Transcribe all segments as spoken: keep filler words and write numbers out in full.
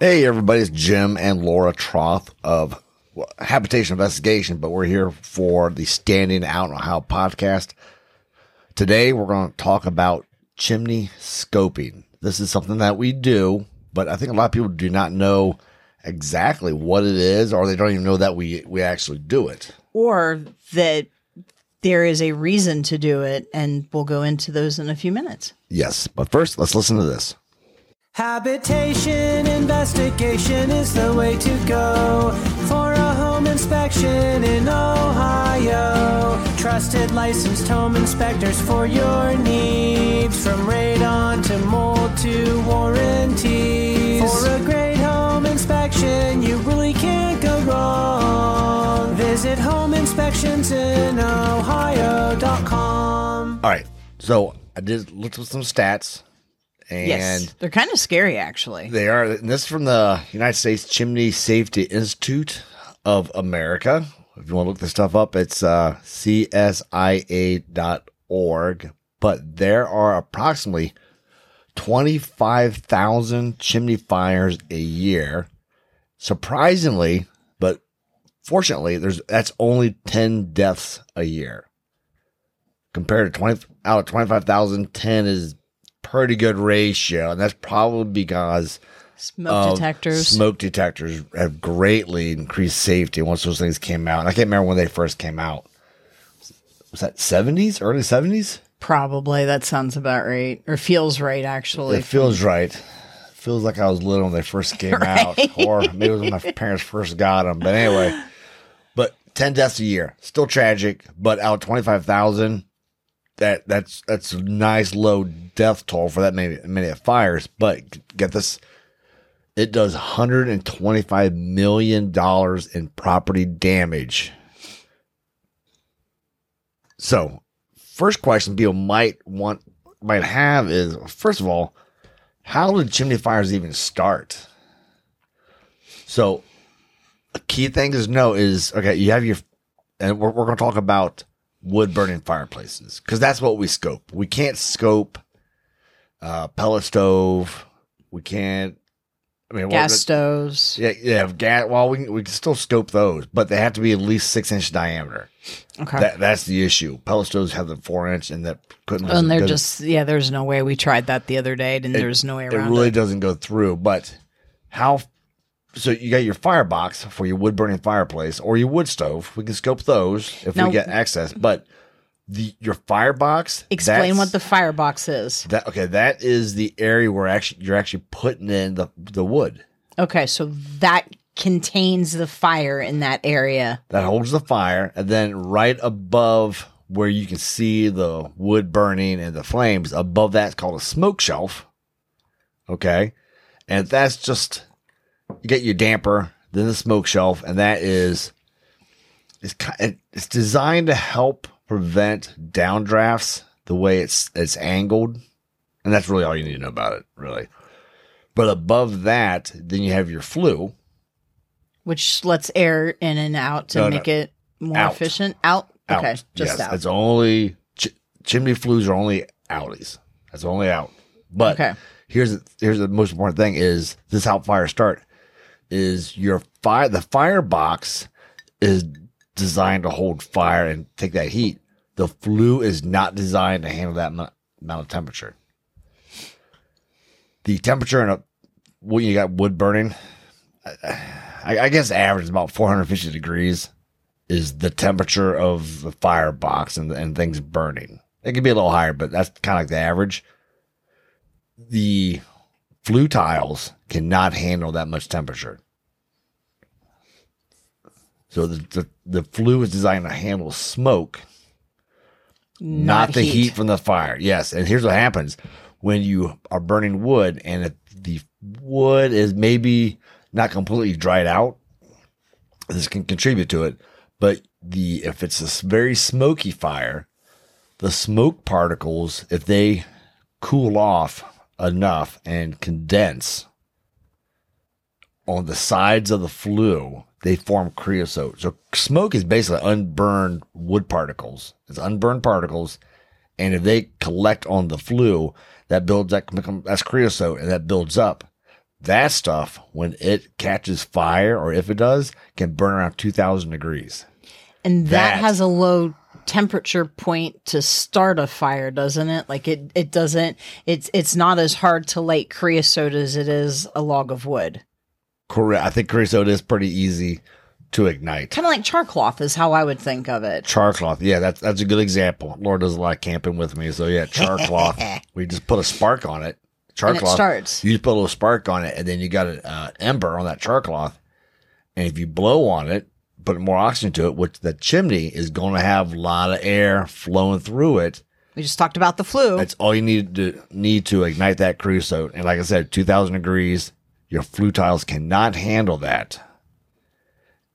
Hey everybody, it's Jim and Laura Troth of Habitation Investigation, but we're here for the Standing Out in Ohio podcast. Today we're going to talk about chimney scoping. This is something that we do, but I think a lot of people do not know exactly what it is, or they don't even know that we, we actually do it. Or that there is a reason to do it, and we'll go into those in a few minutes. Yes, but first let's listen to this. Habitation investigation is the way to go for a home inspection in Ohio. Trusted licensed home inspectors for your needs, from radon to mold to warranties. For a great home inspection, you really can't go wrong. Visit home inspections in ohio dot com. All right, so I did look at some stats. And yes, they're kind of scary, actually. They are. And this is from the United States Chimney Safety Institute of America. If you want to look this stuff up, it's uh, C S I A dot org. But there are approximately twenty-five thousand chimney fires a year. Surprisingly, but fortunately, there's that's only ten deaths a year. Compared to twenty out of twenty-five thousand, ten is pretty good ratio, and that's probably because smoke detectors smoke detectors have greatly increased safety once those things came out. And I can't remember when they first came out. Was that seventies, early seventies? Probably. That sounds about right, or feels right, actually. It feels right. It feels like I was little when they first came right? out, or maybe it was when my parents first got them. But anyway, but ten deaths a year, still tragic. But out of twenty-five thousand. That that's that's a nice low death toll for that many many fires, but get this, it does one hundred twenty-five million dollars in property damage. So, first question people might want might have is, first of all, how did chimney fires even start? So, a key thing to know is okay, you have your, and we're we're going to talk about wood-burning fireplaces, because that's what we scope. We can't scope uh, pellet stove. We can't. I mean, gas stoves. Yeah, yeah. Gas. Well, we can, we can still scope those, but they have to be at least six inch diameter. Okay, that, that's the issue. Pellet stoves have the four inch, and that couldn't. And they're just yeah. There's no way. We tried that the other day, and there's no way around it. It really doesn't go through. But how? So you got your firebox for your wood-burning fireplace or your wood stove. We can scope those if now, we get access. But the your firebox. Explain what the firebox is. That, okay, that is the area where actually you're actually putting in the, the wood. Okay, so that contains the fire in that area. That holds the fire. And then right above where you can see the wood burning and the flames, above that's called a smoke shelf. Okay, and that's just... You get your damper, then the smoke shelf, and that is it's it's designed to help prevent downdrafts the way it's it's angled, and that's really all you need to know about it, really. But above that, then you have your flue, which lets air in and out to no, make no. it more out. efficient. Out, okay, out. just yes, out. It's only ch- chimney flues are only outies. That's only out. But okay. here's here's the most important thing: is this is how fires start. Is your fire, the firebox is designed to hold fire and take that heat. The flue is not designed to handle that amount of temperature. The temperature in a, when you got wood burning, I, I guess average is about four hundred fifty degrees is the temperature of the firebox and, and things burning. It can be a little higher, but that's kind of like the average. The flue tiles cannot handle that much temperature. So the the, the flue is designed to handle smoke, not, not the heat. heat from the fire. Yes, and here's what happens when you are burning wood, and if the wood is maybe not completely dried out, this can contribute to it. But the if it's a very smoky fire, the smoke particles, if they cool off enough and condense on the sides of the flue, they form creosote. So smoke is basically unburned wood particles. It's unburned particles. And if they collect on the flue, that builds that that's creosote, and that builds up. That stuff, when it catches fire, or if it does, can burn around two thousand degrees. And that, that has a low temperature point to start a fire, doesn't it? Like it, it doesn't, it's, it's not as hard to light creosote as it is a log of wood. Correct. I think creosote is pretty easy to ignite. Kind of like char cloth is how I would think of it. Char cloth. Yeah, that's, that's a good example. Laura does a lot of camping with me. So yeah, char cloth. We just put a spark on it. Char and cloth. It starts. You just put a little spark on it, and then you got an uh, ember on that char cloth. And if you blow on it, put more oxygen to it, which the chimney is going to have a lot of air flowing through it. We just talked about the flue. That's all you need to need to ignite that creosote. And like I said, two thousand degrees, your flue tiles cannot handle that.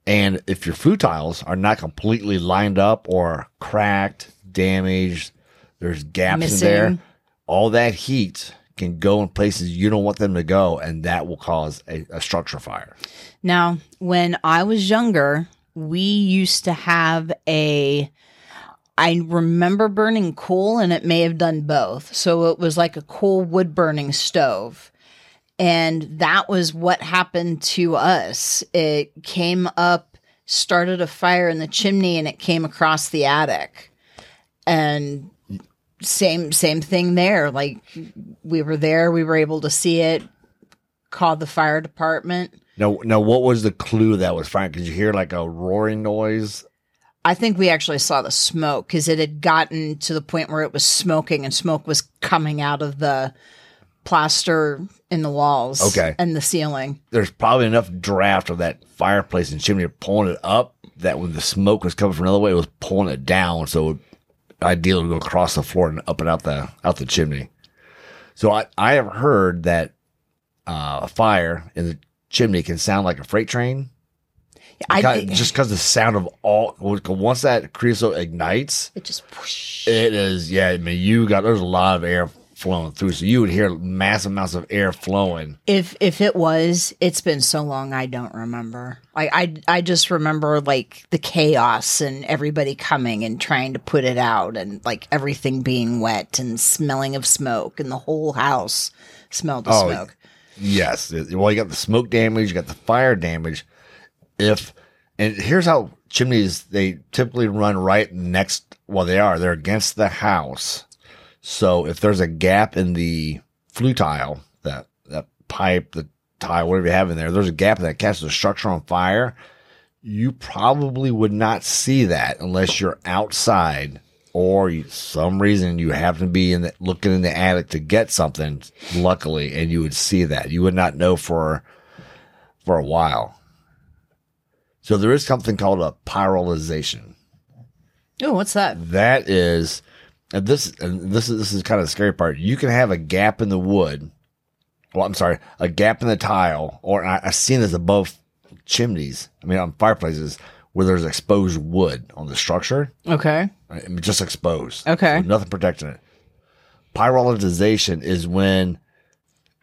And if your flue tiles are not completely lined up or cracked, damaged, there's gaps Missing. in there, all that heat can go in places you don't want them to go, and that will cause a, a structure fire. Now, when I was younger, we used to have a, I remember burning coal, and it may have done both. So it was like a coal wood burning stove. And that was what happened to us. It came up, started a fire in the chimney, and it came across the attic. And same same thing there. Like, we were there. We were able to see it, called the fire department. Now, now what was the clue that was firing? Did you hear like a roaring noise? I think we actually saw the smoke because it had gotten to the point where it was smoking, and smoke was coming out of the plaster in the walls okay. and the ceiling. There's probably enough draft of that fireplace and chimney pulling it up that when the smoke was coming from another way, it was pulling it down. So it ideally would go across the floor and up and out the out the chimney. So I, I have heard that uh, a fire in the chimney can sound like a freight train. I, because, I, just because the sound of all, once that creosote ignites, it just whoosh. It is, yeah, I mean, you got, there's a lot of air flowing through, so you would hear massive amounts of air flowing. If if it was, it's been so long I don't remember. Like I I just remember like the chaos and everybody coming and trying to put it out, and like everything being wet and smelling of smoke, and the whole house smelled of oh, smoke. Yes, well, you got the smoke damage, you got the fire damage. If and here's how chimneys they typically run right next. Well, they are they're against the house. So if there's a gap in the flue tile, that, that pipe, the tile, whatever you have in there, there's a gap that catches the structure on fire, you probably would not see that unless you're outside or you, some reason you happen to be in the, looking in the attic to get something, luckily, and you would see that. You would not know for for a while. So there is something called a pyrolization. Oh, what's that? That is... And this, and this is this is kind of the scary part. You can have a gap in the wood. Well, I'm sorry, a gap in the tile, or I, I've seen this above chimneys. I mean, on fireplaces where there's exposed wood on the structure. Okay. I mean, just exposed. Okay. So nothing protecting it. Pyrolization is when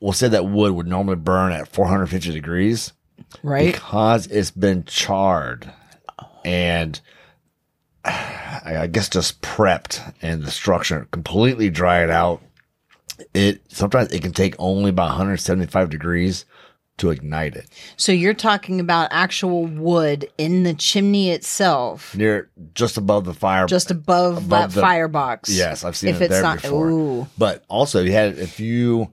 we'll say that wood would normally burn at four hundred fifty degrees, right? Because it's been charred, and I guess just prepped, and the structure completely dried out. It sometimes it can take only about one hundred seventy-five degrees to ignite it. So you're talking about actual wood in the chimney itself, near just above the fire, just above, above that the, firebox. Yes, I've seen if it it's there not, before. Ooh. But also, you had if you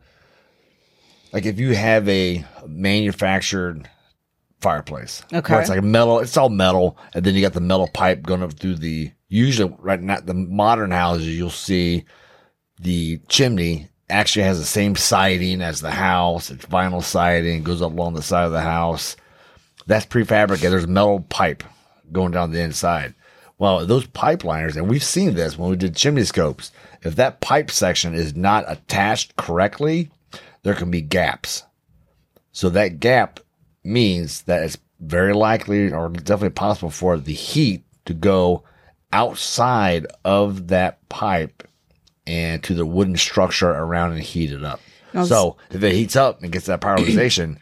like if you have a manufactured fireplace. Okay. Where it's like metal, it's all metal, and then you got the metal pipe going up through the, usually right now, the modern houses, you'll see the chimney actually has the same siding as the house. It's vinyl siding, goes up along the side of the house. That's prefabricated. There's metal pipe going down the inside. Well, those pipeliners, and we've seen this when we did chimney scopes, if that pipe section is not attached correctly, there can be gaps. So that gap means that it's very likely or definitely possible for the heat to go outside of that pipe and to the wooden structure around and heat it up. No, so if it heats up and gets that pyrolization,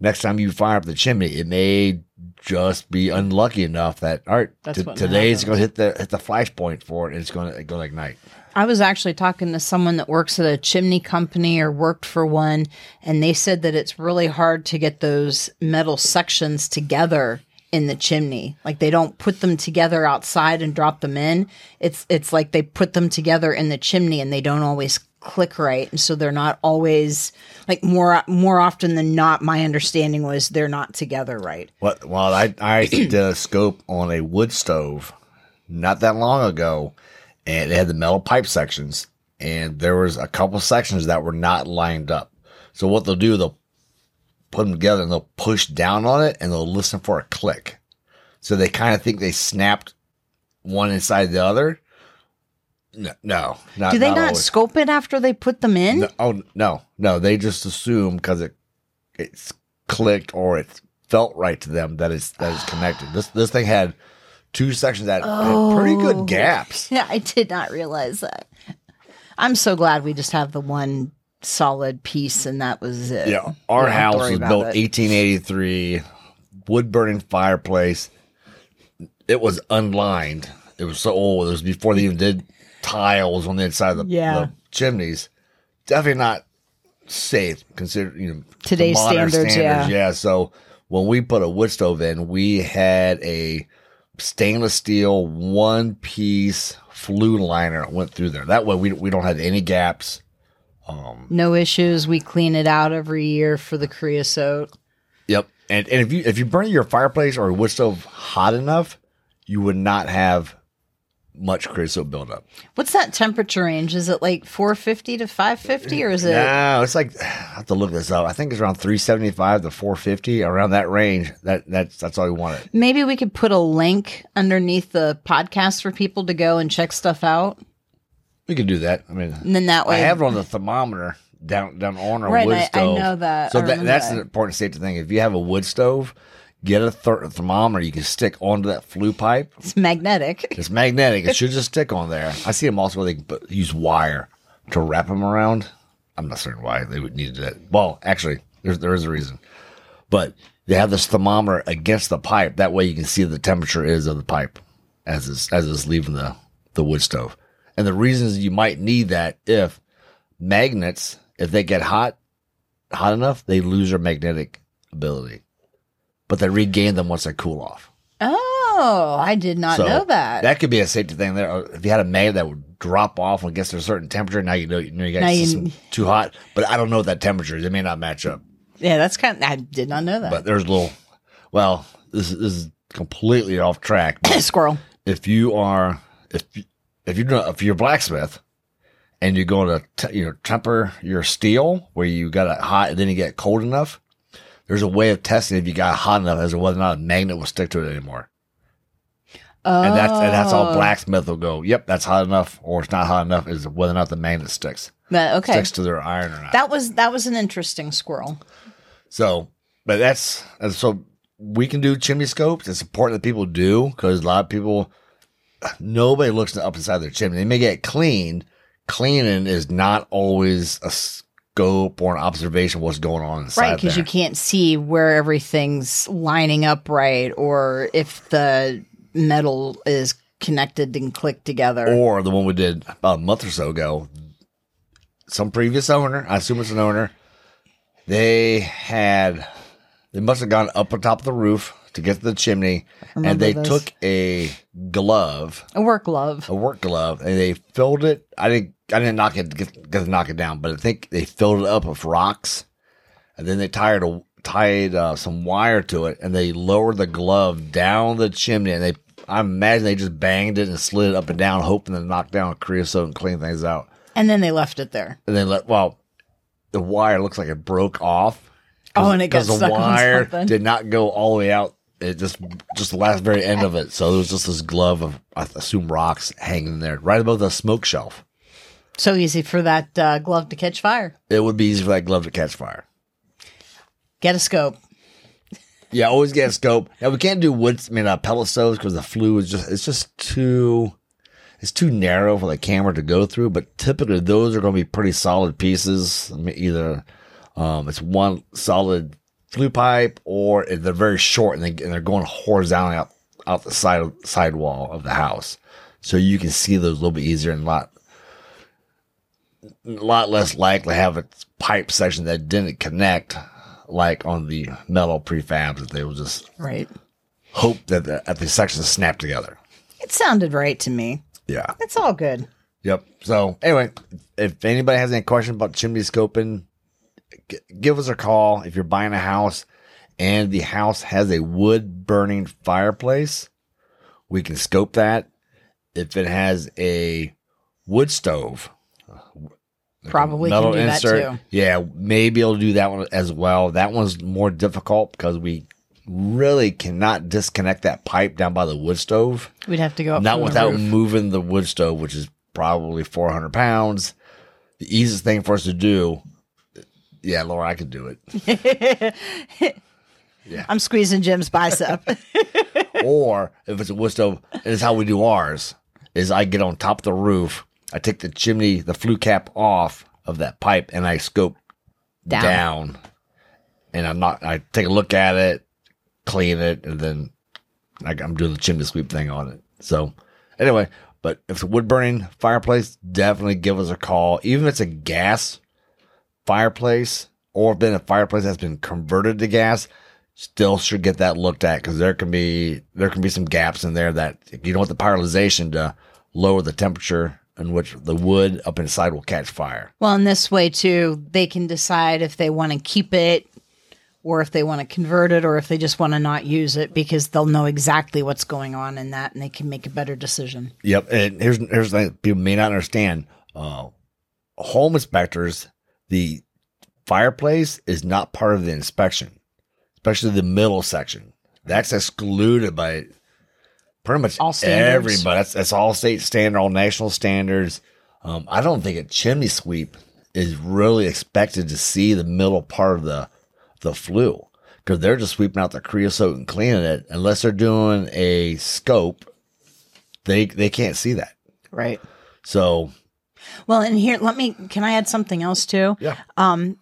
next time you fire up the chimney, it may just be unlucky enough that, all right, t- today it's going to hit the hit the flashpoint for it, and it's going to go ignite. I was actually talking to someone that works at a chimney company or worked for one, and they said that it's really hard to get those metal sections together in the chimney. Like, they don't put them together outside and drop them in. It's it's like they put them together in the chimney, and they don't always click right, and so they're not always, like, more more often than not, my understanding was they're not together right. Well, well I, I did a scope on a wood stove not that long ago, and it had the metal pipe sections, and there was a couple sections that were not lined up. So what they'll do, they'll put them together and they'll push down on it and they'll listen for a click. So they kind of think they snapped one inside the other. No, no not, do they not, not scope it after they put them in? No, oh no, no, they just assume because it it's clicked or it felt right to them that it's that it's connected. This this thing had two sections that oh. had pretty good gaps. Yeah, I did not realize that. I'm so glad we just have the one solid piece, and that was it. Yeah, our house was built it. eighteen eighty-three, wood burning fireplace. It was unlined. It was so old. It was before they even did tiles on the inside of the, yeah. the chimneys. Definitely not safe, consider, you know, today's standards, standards. Yeah. yeah. So when we put a wood stove in, we had a stainless steel one piece flue liner went through there. That way we we don't have any gaps. Um, no issues. We clean it out every year for the creosote. Yep. And and if you if you burn your fireplace or wood stove hot enough, you would not have much creosote buildup. What's that temperature range? Is it like four fifty to five fifty, or is it? No, it's like, I have to look this up. I think it's around three seventy-five to four fifty, around that range. That that's that's all we wanted. Maybe we could put a link underneath the podcast for people to go and check stuff out. We could do that. I mean, and then that way I have it on the thermometer down down on our right, wood I, stove. I know that. So that, that's that. An important safety thing. If you have a wood stove, get a th- thermometer you can stick onto that flue pipe. It's magnetic. It's magnetic. It should just stick on there. I see them also where they put, use wire to wrap them around. I'm not certain why they would need that. Well, actually, there's, there is a reason. But they have this thermometer against the pipe. That way you can see what the temperature is of the pipe as it's, as it's leaving the, the wood stove. And the reasons you might need that, if magnets, if they get hot, hot enough, they lose their magnetic ability. But they regain them once they cool off. Oh, I did not so know that. That could be a safety thing there. If you had a magnet that would drop off when it gets to a certain temperature, now you know you, know you got you... too hot. But I don't know what that temperature is. It may not match up. Yeah, that's kind of, I did not know that. But there's a little, well, this, this is completely off track. Squirrel. If you are, if, if, you're, if you're a blacksmith and you're going to t- you know, temper your steel where you got it hot and then you get cold enough, there's a way of testing if you got hot enough as to whether or not a magnet will stick to it anymore. Oh. And that's and that's all blacksmith will go, yep, that's hot enough, or it's not hot enough, is whether or not the magnet sticks. That, okay. Sticks to their iron or not. That was that was an interesting squirrel. So, but that's, so we can do chimney scopes. It's important that people do, because a lot of people, nobody looks up inside their chimney. They may get cleaned. Cleaning is not always a scope or an observation of what's going on inside. Right, because you can't see where everything's lining up right, or if the metal is connected and clicked together. Or the one we did about a month or so ago, some previous owner, I assume it's an owner, they had, they must have gone up on top of the roof to get to the chimney, and they this. took a glove, a work glove, a work glove, and they filled it. I didn't, I didn't knock it, get, get to knock it down, but I think they filled it up with rocks, and then they tied a, tied uh, some wire to it, and they lowered the glove down the chimney, and they, I imagine they just banged it and slid it up and down, hoping to knock down creosote and clean things out. And then they left it there. And they let, well, the wire looks like it broke off. Oh, and it got stuck on something. Because the wire did not go all the way out. It just, just the last very end of it. So there was just this glove of, I assume, rocks hanging there, right above the smoke shelf. So easy for that uh, glove to catch fire. It would be easy for that glove to catch fire. Get a scope. Yeah, always get a scope. Now we can't do wood, I mean, uh, pellet stoves because the flue is just, it's just too, it's too narrow for the camera to go through. But typically those are going to be pretty solid pieces. I mean, either um, it's one solid flue pipe or they're very short and, they, and they're going horizontally out, out the side of, side wall of the house. So you can see those a little bit easier and a lot, a lot less likely to have a pipe section that didn't connect like on the metal prefabs that they will just right. hope that the, that the sections snap together. It sounded right to me. Yeah. It's all good. Yep. So anyway, if anybody has any questions about chimney scoping, g- give us a call. If you're buying a house and the house has a wood burning fireplace, we can scope that. If it has a wood stove, probably can do insert, that too. Yeah, maybe it'll do that one as well. That one's more difficult because we really cannot disconnect that pipe down by the wood stove. We'd have to go up not without the moving the wood stove, which is probably four hundred pounds. The easiest thing for us to do. Yeah, Laura, I could do it. Yeah. I'm squeezing Jim's bicep. Or if it's a wood stove, it's how we do ours. Is I get on top of the roof. I take the chimney, the flue cap off of that pipe, and I scope down. down and I'm not. I take a look at it, clean it, and then I, I'm doing the chimney sweep thing on it. So, anyway, but if it's a wood burning fireplace, definitely give us a call. Even if it's a gas fireplace, or been a fireplace that's been converted to gas, still should get that looked at because there can be there can be some gaps in there that if you don't want the pyrolization to lower the temperature in which the wood up inside will catch fire. Well, in this way, too, they can decide if they want to keep it or if they want to convert it or if they just want to not use it because they'll know exactly what's going on in that and they can make a better decision. Yep. And here's, here's the thing people may not understand. Uh, home inspectors, the fireplace is not part of the inspection, especially the middle section. That's excluded by pretty much all everybody. That's, that's all state standard, all national standards. Um, I don't think a chimney sweep is really expected to see the middle part of the the flue because they're just sweeping out the creosote and cleaning it. Unless they're doing a scope, they they can't see that. Right. So. Well, and here, let me. Can I add something else too? Yeah. Um,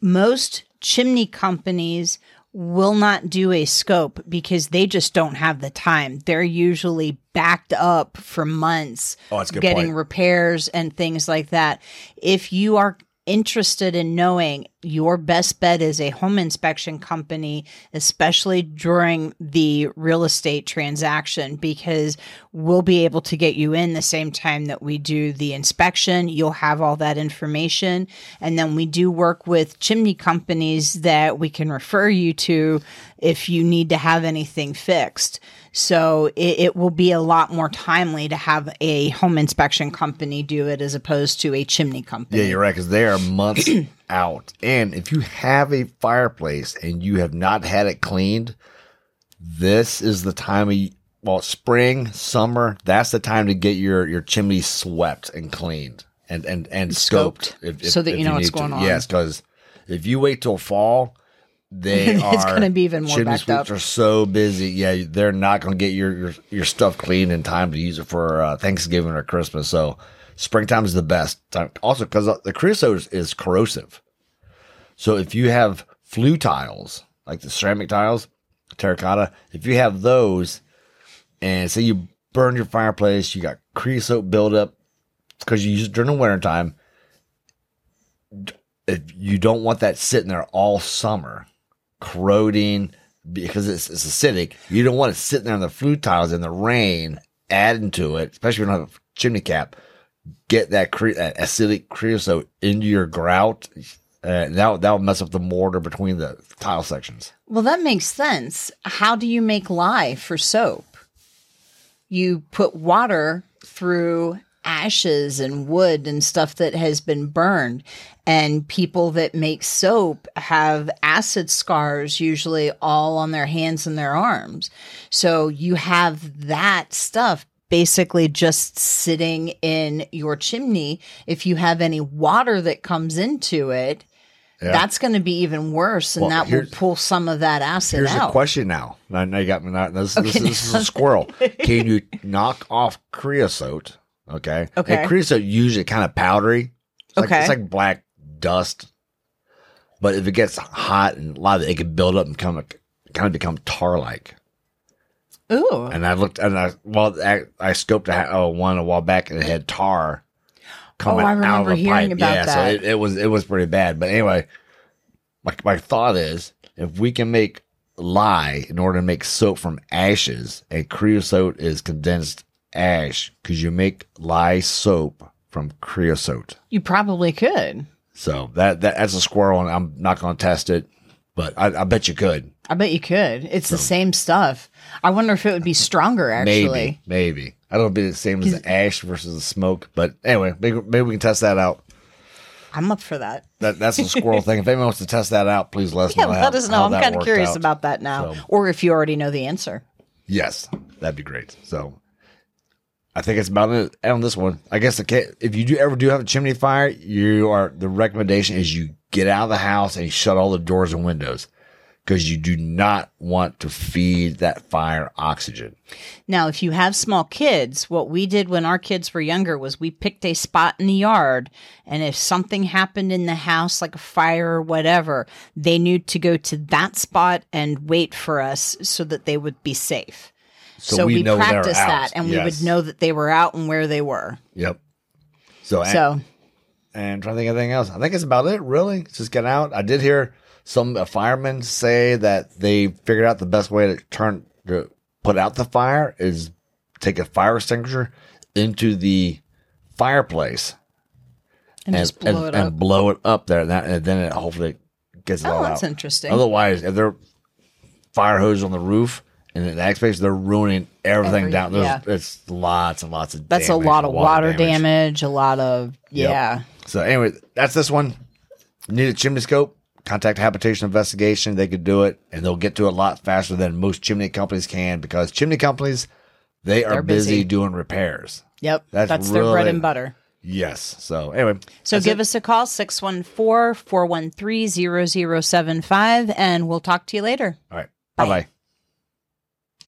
most chimney companies will not do a scope because they just don't have the time. They're usually backed up for months oh, that's a good getting point. repairs and things like that. If you are interested in knowing, your best bet is a home inspection company, especially during the real estate transaction, because we'll be able to get you in the same time that we do the inspection. You'll have all that information. And then we do work with chimney companies that we can refer you to if you need to have anything fixed. So it, it will be a lot more timely to have a home inspection company do it as opposed to a chimney company. Yeah, you're right, because they are months out. And if you have a fireplace and you have not had it cleaned, this is the time of, well, spring, summer, that's the time to get your, your chimney swept and cleaned and, and, and scoped. scoped if, if, so that you know you what's going to. on. Yes, because if you wait till fall, They it's are, going to be even more backed up. Chimney sweeps are so busy. Yeah, they're not going to get your, your, your stuff clean in time to use it for uh, Thanksgiving or Christmas. So springtime is the best time. Also, because the creosote is corrosive. So if you have flue tiles, like the ceramic tiles, terracotta, if you have those, and say you burn your fireplace, you got creosote buildup because you use it during the wintertime. If you don't want that sitting there all summer, corroding because it's, it's acidic. You don't want it sitting there on the flue tiles in the rain, adding to it, especially if you don't have a chimney cap. Get that, cre- that acidic creosote into your grout. Uh, that'll, that'll mess up the mortar between the tile sections. Well, that makes sense. How do you make lye for soap? You put water through ashes and wood and stuff that has been burned. And people that make soap have acid scars usually all on their hands and their arms. So you have that stuff basically just sitting in your chimney. If you have any water that comes into it, Yeah. That's going to be even worse, and well, that will pull some of that acid here's out. Here's a question now. Now you got me. Not, this, okay. this, this is a squirrel. Can you knock off creosote? Okay. Okay. And creosote usually kind of powdery. It's okay. Like, it's like black dust, but if it gets hot and a lot of it, it can build up and become a, kind of become tar-like. Ooh. And I looked, and I well, I, I scoped a, oh, one a while back, and it had tar. Coming oh, I remember out of a hearing pipe. About yeah, that. So it, it was it was pretty bad. But anyway, my my thought is if we can make lye in order to make soap from ashes, and creosote is condensed ash, could you make lye soap from creosote? You probably could. So that, that that's a squirrel, and I'm not going to test it, but I, I bet you could. I bet you could. It's so, the same stuff. I wonder if it would be stronger. Actually, maybe. maybe. I don't know if it'd be the same as the ash versus the smoke, but anyway, maybe, maybe we can test that out. I'm up for that. that that's a squirrel thing. If anyone wants to test that out, please let us yeah, know. Yeah, let us know. I'm kind of curious out. about that now, so, or if you already know the answer. Yes, that'd be great. So I think it's about it on this one. I guess the if you do ever do have a chimney fire, you are the recommendation is you get out of the house and you shut all the doors and windows, because you do not want to feed that fire oxygen. Now, if you have small kids, what we did when our kids were younger was we picked a spot in the yard, and if something happened in the house, like a fire or whatever, they knew to go to that spot and wait for us so that they would be safe. So, so we, we practiced that, and yes. we would know that they were out and where they were. Yep. So, so and, and trying to think of anything else. I think it's about it, really. Just get out. I did hear... Some firemen say that they figured out the best way to turn to put out the fire is take a fire extinguisher into the fireplace and, and just blow and, it up. And blow it up there, and, that, and then it hopefully gets it oh, all out. Oh, that's interesting. Otherwise, if they're fire hose on the roof and in the attic space, they're ruining everything Every, down. There's yeah. it's lots and lots of. That's damage, a lot of water, water damage. damage. A lot of yeah. Yep. So anyway, that's this one. Need a chimney scope. Contact Habitation Investigation. They could do it, and they'll get to it a lot faster than most chimney companies can, because chimney companies, they are busy. busy doing repairs. Yep. That's, that's really, their bread and butter. Yes. So anyway. So give it. us a call, six one four, four one three, zero zero seven five, and we'll talk to you later. All right. Bye-bye.